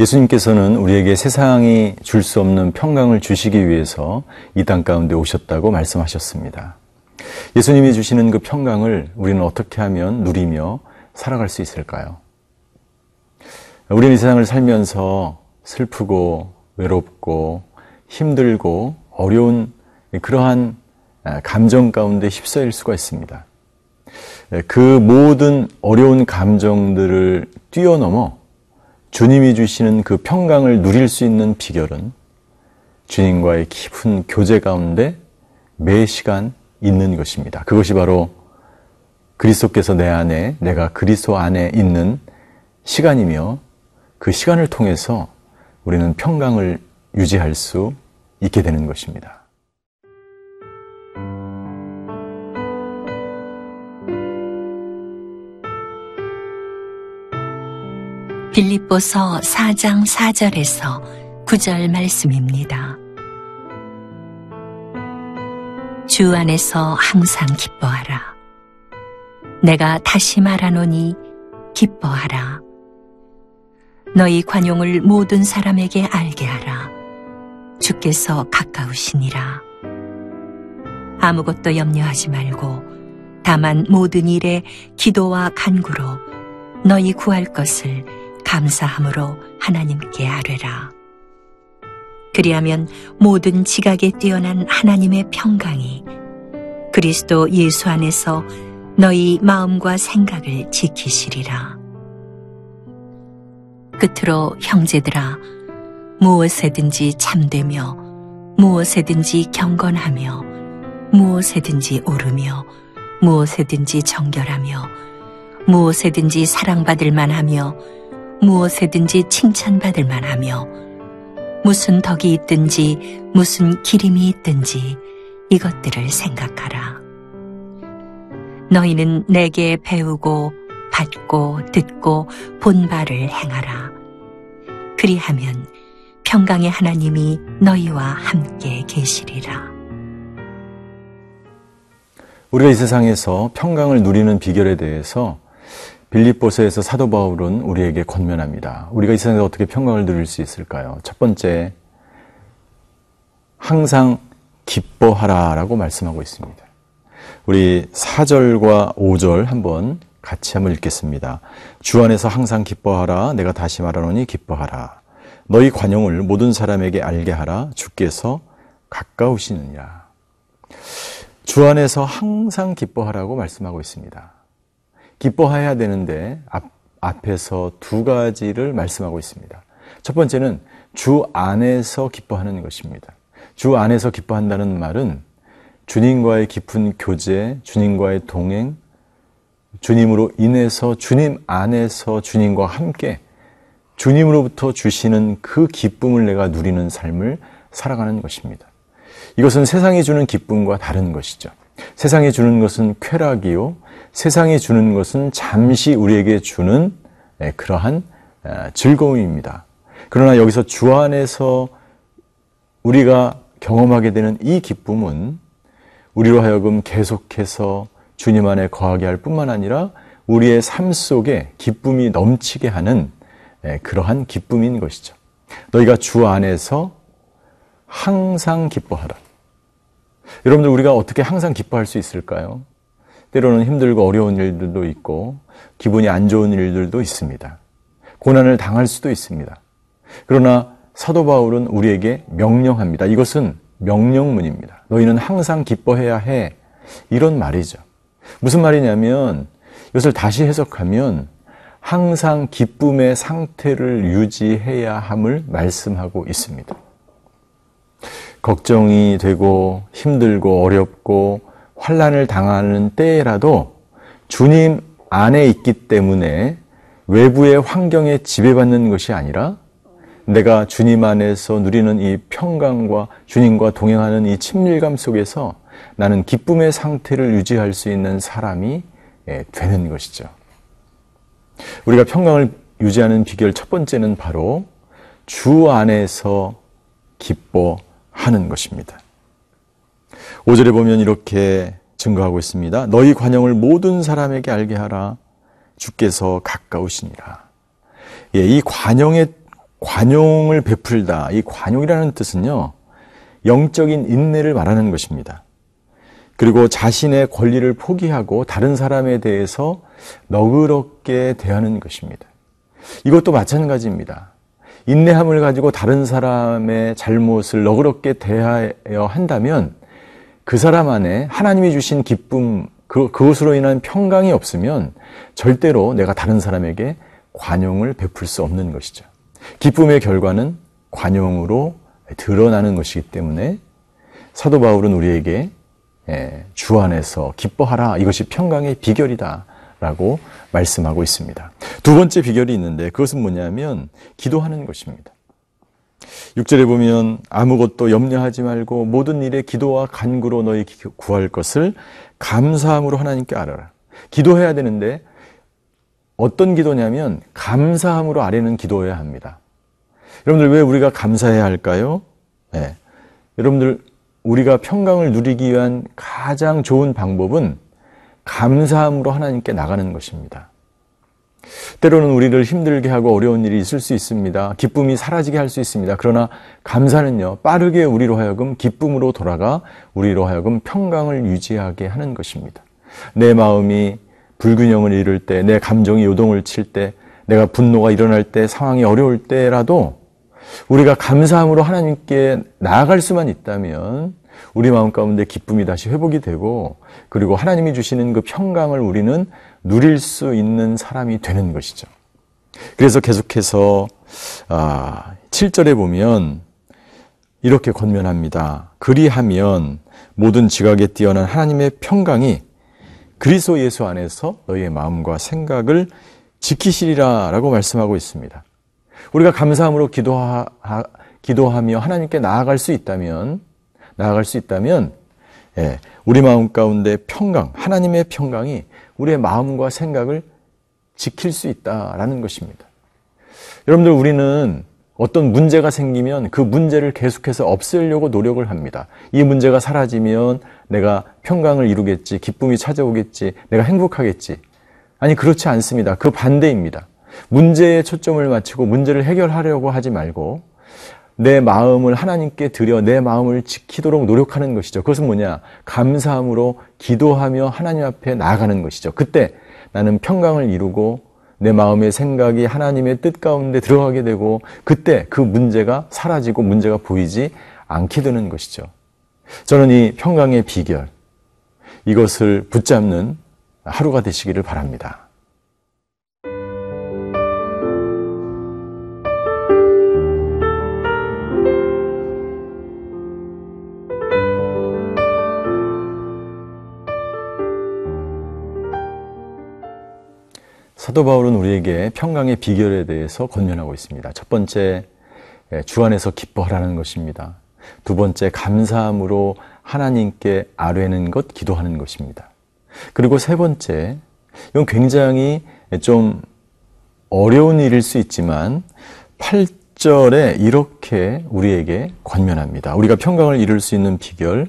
예수님께서는 우리에게 세상이 줄 수 없는 평강을 주시기 위해서 이 땅 가운데 오셨다고 말씀하셨습니다. 예수님이 주시는 그 평강을 우리는 어떻게 하면 누리며 살아갈 수 있을까요? 우리는 이 세상을 살면서 슬프고 외롭고 힘들고 어려운 그러한 감정 가운데 휩싸일 수가 있습니다. 그 모든 어려운 감정들을 뛰어넘어 주님이 주시는 그 평강을 누릴 수 있는 비결은 주님과의 깊은 교제 가운데 매 시간 있는 것입니다. 그것이 바로 그리스도께서 내 안에, 내가 그리스도 안에 있는 시간이며 그 시간을 통해서 우리는 평강을 유지할 수 있게 되는 것입니다. 빌립보서 4장 4절에서 9절 말씀입니다. 주 안에서 항상 기뻐하라. 내가 다시 말하노니 기뻐하라. 너희 관용을 모든 사람에게 알게 하라. 주께서 가까우시니라. 아무것도 염려하지 말고 다만 모든 일에 기도와 간구로 너희 구할 것을 감사함으로 하나님께 아뢰라. 그리하면 모든 지각에 뛰어난 하나님의 평강이 그리스도 예수 안에서 너희 마음과 생각을 지키시리라. 끝으로 형제들아, 무엇에든지 참되며 무엇에든지 경건하며 무엇에든지 오르며 무엇에든지 정결하며 무엇에든지 사랑받을 만하며 무엇에든지 칭찬받을 만하며 무슨 덕이 있든지 무슨 기림이 있든지 이것들을 생각하라. 너희는 내게 배우고 받고 듣고 본 바를 행하라. 그리하면 평강의 하나님이 너희와 함께 계시리라. 우리가 이 세상에서 평강을 누리는 비결에 대해서 빌립보서에서 사도 바울은 우리에게 권면합니다. 우리가 이 세상에서 어떻게 평강을 누릴 수 있을까요? 첫 번째, 항상 기뻐하라라고 말씀하고 있습니다. 우리 4절과 5절 한번 같이 읽겠습니다. 주 안에서 항상 기뻐하라. 내가 다시 말하노니 기뻐하라. 너희 관용을 모든 사람에게 알게 하라. 주께서 가까우시느니라. 주 안에서 항상 기뻐하라고 말씀하고 있습니다. 기뻐해야 되는데 앞에서 두 가지를 말씀하고 있습니다. 첫 번째는 주 안에서 기뻐하는 것입니다. 주 안에서 기뻐한다는 말은 주님과의 깊은 교제, 주님과의 동행, 주님으로 인해서 주님 안에서 주님과 함께 주님으로부터 주시는 그 기쁨을 내가 누리는 삶을 살아가는 것입니다. 이것은 세상이 주는 기쁨과 다른 것이죠. 세상이 주는 것은 쾌락이요, 세상이 주는 것은 잠시 우리에게 주는 그러한 즐거움입니다. 그러나 여기서 주 안에서 우리가 경험하게 되는 이 기쁨은 우리로 하여금 계속해서 주님 안에 거하게 할 뿐만 아니라 우리의 삶 속에 기쁨이 넘치게 하는 그러한 기쁨인 것이죠. 너희가 주 안에서 항상 기뻐하라. 여러분들, 우리가 어떻게 항상 기뻐할 수 있을까요? 때로는 힘들고 어려운 일들도 있고 기분이 안 좋은 일들도 있습니다. 고난을 당할 수도 있습니다. 그러나 사도 바울은 우리에게 명령합니다. 이것은 명령문입니다. 너희는 항상 기뻐해야 해. 이런 말이죠. 무슨 말이냐면 이것을 다시 해석하면 항상 기쁨의 상태를 유지해야 함을 말씀하고 있습니다. 걱정이 되고 힘들고 어렵고 환난을 당하는 때라도 주님 안에 있기 때문에 외부의 환경에 지배받는 것이 아니라 내가 주님 안에서 누리는 이 평강과 주님과 동행하는 이 친밀감 속에서 나는 기쁨의 상태를 유지할 수 있는 사람이 되는 것이죠. 우리가 평강을 유지하는 비결 첫 번째는 바로 주 안에서 기뻐하는 것입니다. 5절에 보면 이렇게 증거하고 있습니다. 너희 관용을 모든 사람에게 알게 하라. 주께서 가까우시니라. 예, 이 관용을 베풀다. 이 관용이라는 뜻은요, 영적인 인내를 말하는 것입니다. 그리고 자신의 권리를 포기하고 다른 사람에 대해서 너그럽게 대하는 것입니다. 이것도 마찬가지입니다. 인내함을 가지고 다른 사람의 잘못을 너그럽게 대하여 한다면 그 사람 안에 하나님이 주신 기쁨, 그것으로 인한 평강이 없으면 절대로 내가 다른 사람에게 관용을 베풀 수 없는 것이죠. 기쁨의 결과는 관용으로 드러나는 것이기 때문에 사도 바울은 우리에게 주 안에서 기뻐하라, 이것이 평강의 비결이다 라고 말씀하고 있습니다. 두 번째 비결이 있는데 그것은 뭐냐면 기도하는 것입니다. 6절에 보면 아무것도 염려하지 말고 모든 일에 기도와 간구로 너희 구할 것을 감사함으로 하나님께 아뢰라. 기도해야 되는데 어떤 기도냐면 감사함으로 아뢰는 기도해야 합니다. 여러분들 왜 우리가 감사해야 할까요? 여러분들 우리가 평강을 누리기 위한 가장 좋은 방법은 감사함으로 하나님께 나가는 것입니다. 때로는 우리를 힘들게 하고 어려운 일이 있을 수 있습니다. 기쁨이 사라지게 할 수 있습니다. 그러나 감사는요, 빠르게 우리로 하여금 기쁨으로 돌아가 우리로 하여금 평강을 유지하게 하는 것입니다. 내 마음이 불균형을 이룰 때, 내 감정이 요동을 칠 때, 내가 분노가 일어날 때, 상황이 어려울 때라도 우리가 감사함으로 하나님께 나아갈 수만 있다면 우리 마음 가운데 기쁨이 다시 회복이 되고, 그리고 하나님이 주시는 그 평강을 우리는 누릴 수 있는 사람이 되는 것이죠. 그래서 계속해서 7절에 보면 이렇게 권면합니다. 그리하면 모든 지각에 뛰어난 하나님의 평강이 그리스도 예수 안에서 너희의 마음과 생각을 지키시리라 라고 말씀하고 있습니다. 우리가 감사함으로 기도하며 하나님께 나아갈 수 있다면 우리 마음 가운데 평강, 하나님의 평강이 우리의 마음과 생각을 지킬 수 있다라는 것입니다. 여러분들 우리는 어떤 문제가 생기면 그 문제를 계속해서 없애려고 노력을 합니다. 이 문제가 사라지면 내가 평강을 이루겠지, 기쁨이 찾아오겠지, 내가 행복하겠지. 아니, 그렇지 않습니다. 그 반대입니다. 문제에 초점을 맞추고 문제를 해결하려고 하지 말고 내 마음을 하나님께 드려 내 마음을 지키도록 노력하는 것이죠. 그것은 뭐냐? 감사함으로 기도하며 하나님 앞에 나아가는 것이죠. 그때 나는 평강을 이루고 내 마음의 생각이 하나님의 뜻 가운데 들어가게 되고, 그때 그 문제가 사라지고 문제가 보이지 않게 되는 것이죠. 저는 이 평강의 비결, 이것을 붙잡는 하루가 되시기를 바랍니다. 사도 바울은 우리에게 평강의 비결에 대해서 권면하고 있습니다. 첫 번째, 주 안에서 기뻐하라는 것입니다. 두 번째, 감사함으로 하나님께 아뢰는 것, 기도하는 것입니다. 그리고 세 번째, 이건 굉장히 좀 어려운 일일 수 있지만 8절에 이렇게 우리에게 권면합니다. 우리가 평강을 이룰 수 있는 비결,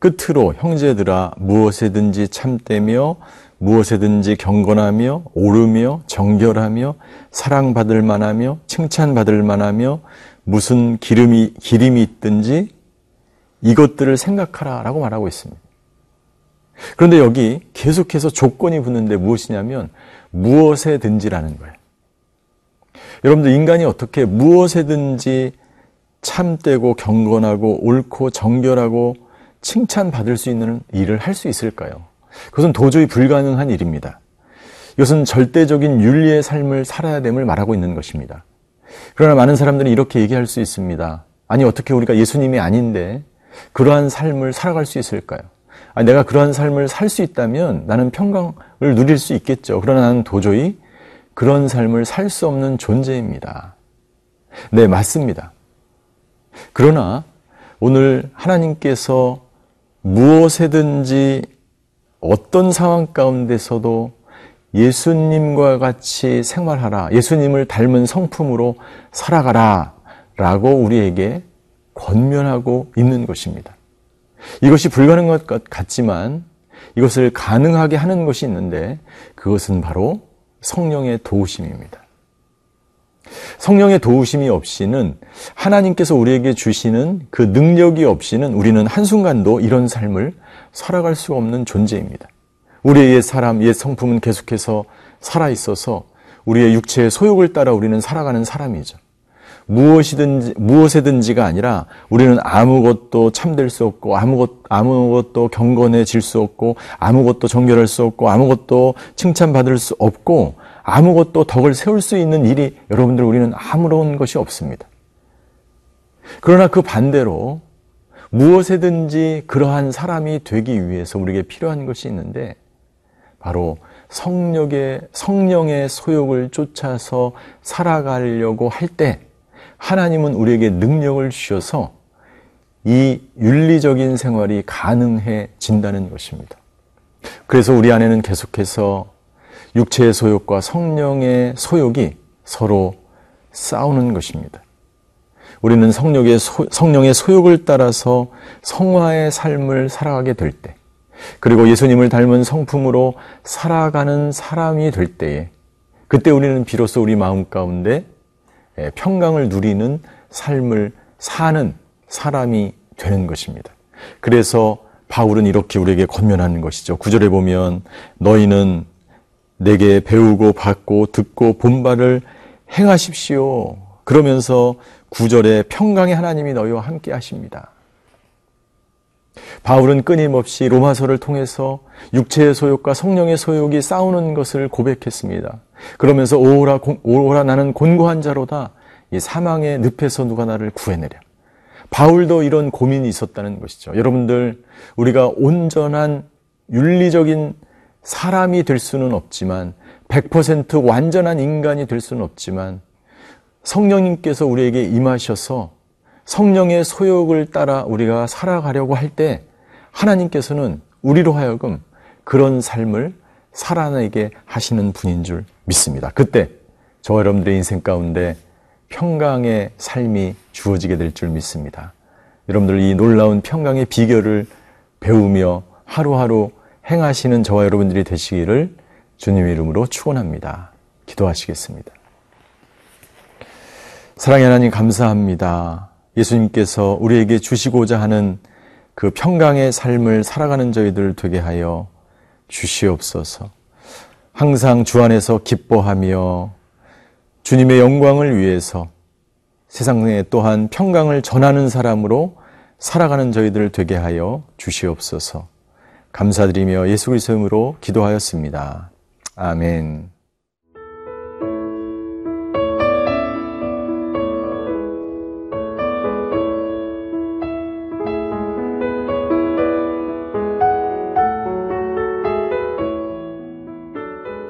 끝으로 형제들아 무엇에든지 참되며 무엇에든지 경건하며 오르며 정결하며 사랑받을 만하며 칭찬받을 만하며 무슨 기림이 있든지 이것들을 생각하라 라고 말하고 있습니다. 그런데 여기 계속해서 조건이 붙는데 무엇이냐면 무엇에든지라는 거예요. 여러분들 인간이 어떻게 무엇에든지 참되고 경건하고 옳고 정결하고 칭찬받을 수 있는 일을 할 수 있을까요? 그것은 도저히 불가능한 일입니다. 이것은 절대적인 윤리의 삶을 살아야 됨을 말하고 있는 것입니다. 그러나 많은 사람들은 이렇게 얘기할 수 있습니다. 아니, 어떻게 우리가 예수님이 아닌데 그러한 삶을 살아갈 수 있을까요? 아니, 내가 그러한 삶을 살 수 있다면 나는 평강을 누릴 수 있겠죠. 그러나 나는 도저히 그런 삶을 살 수 없는 존재입니다. 네, 맞습니다. 그러나 오늘 하나님께서 무엇에든지 어떤 상황 가운데서도 예수님과 같이 생활하라, 예수님을 닮은 성품으로 살아가라 라고 우리에게 권면하고 있는 것입니다. 이것이 불가능한 것 같지만 이것을 가능하게 하는 것이 있는데 그것은 바로 성령의 도우심입니다. 성령의 도우심이 없이는, 하나님께서 우리에게 주시는 그 능력이 없이는 우리는 한순간도 이런 삶을 살아갈 수가 없는 존재입니다. 우리의 옛 사람, 옛 성품은 계속해서 살아있어서 우리의 육체의 소욕을 따라 우리는 살아가는 사람이죠. 무엇에든지가 아니라 우리는 아무것도 참될 수 없고 아무것도 경건해질 수 없고 아무것도 정결할 수 없고 아무것도 칭찬받을 수 없고 아무것도 덕을 세울 수 있는 일이, 여러분들, 우리는 아무런 것이 없습니다. 그러나 그 반대로 무엇에든지 그러한 사람이 되기 위해서 우리에게 필요한 것이 있는데 바로 성령의 소욕을 쫓아서 살아가려고 할 때 하나님은 우리에게 능력을 주셔서 이 윤리적인 생활이 가능해진다는 것입니다. 그래서 우리 안에는 계속해서 육체의 소욕과 성령의 소욕이 서로 싸우는 것입니다. 우리는 성령의 소욕을 따라서 성화의 삶을 살아가게 될 때, 그리고 예수님을 닮은 성품으로 살아가는 사람이 될 때에, 그때 우리는 비로소 우리 마음 가운데 평강을 누리는 삶을 사는 사람이 되는 것입니다. 그래서 바울은 이렇게 우리에게 권면하는 것이죠. 9절에 보면 너희는 내게 배우고 받고 듣고 본 바를 행하십시오. 그러면서 9절에 평강의 하나님이 너희와 함께 하십니다. 바울은 끊임없이 로마서를 통해서 육체의 소욕과 성령의 소욕이 싸우는 것을 고백했습니다. 그러면서 오호라 나는 곤고한 자로다. 이 사망의 늪에서 누가 나를 구해내랴. 바울도 이런 고민이 있었다는 것이죠. 여러분들, 우리가 온전한 윤리적인 사람이 될 수는 없지만, 100% 완전한 인간이 될 수는 없지만, 성령님께서 우리에게 임하셔서 성령의 소욕을 따라 우리가 살아가려고 할 때 하나님께서는 우리로 하여금 그런 삶을 살아내게 하시는 분인 줄 믿습니다. 그때 저와 여러분들의 인생 가운데 평강의 삶이 주어지게 될 줄 믿습니다. 여러분들, 이 놀라운 평강의 비결을 배우며 하루하루 행하시는 저와 여러분들이 되시기를 주님의 이름으로 축원합니다. 기도하시겠습니다. 사랑의 하나님, 감사합니다. 예수님께서 우리에게 주시고자 하는 그 평강의 삶을 살아가는 저희들 되게 하여 주시옵소서. 항상 주 안에서 기뻐하며 주님의 영광을 위해서 세상에 또한 평강을 전하는 사람으로 살아가는 저희들 되게 하여 주시옵소서. 감사드리며 예수 그리스도의 이름으로 기도하였습니다. 아멘.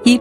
이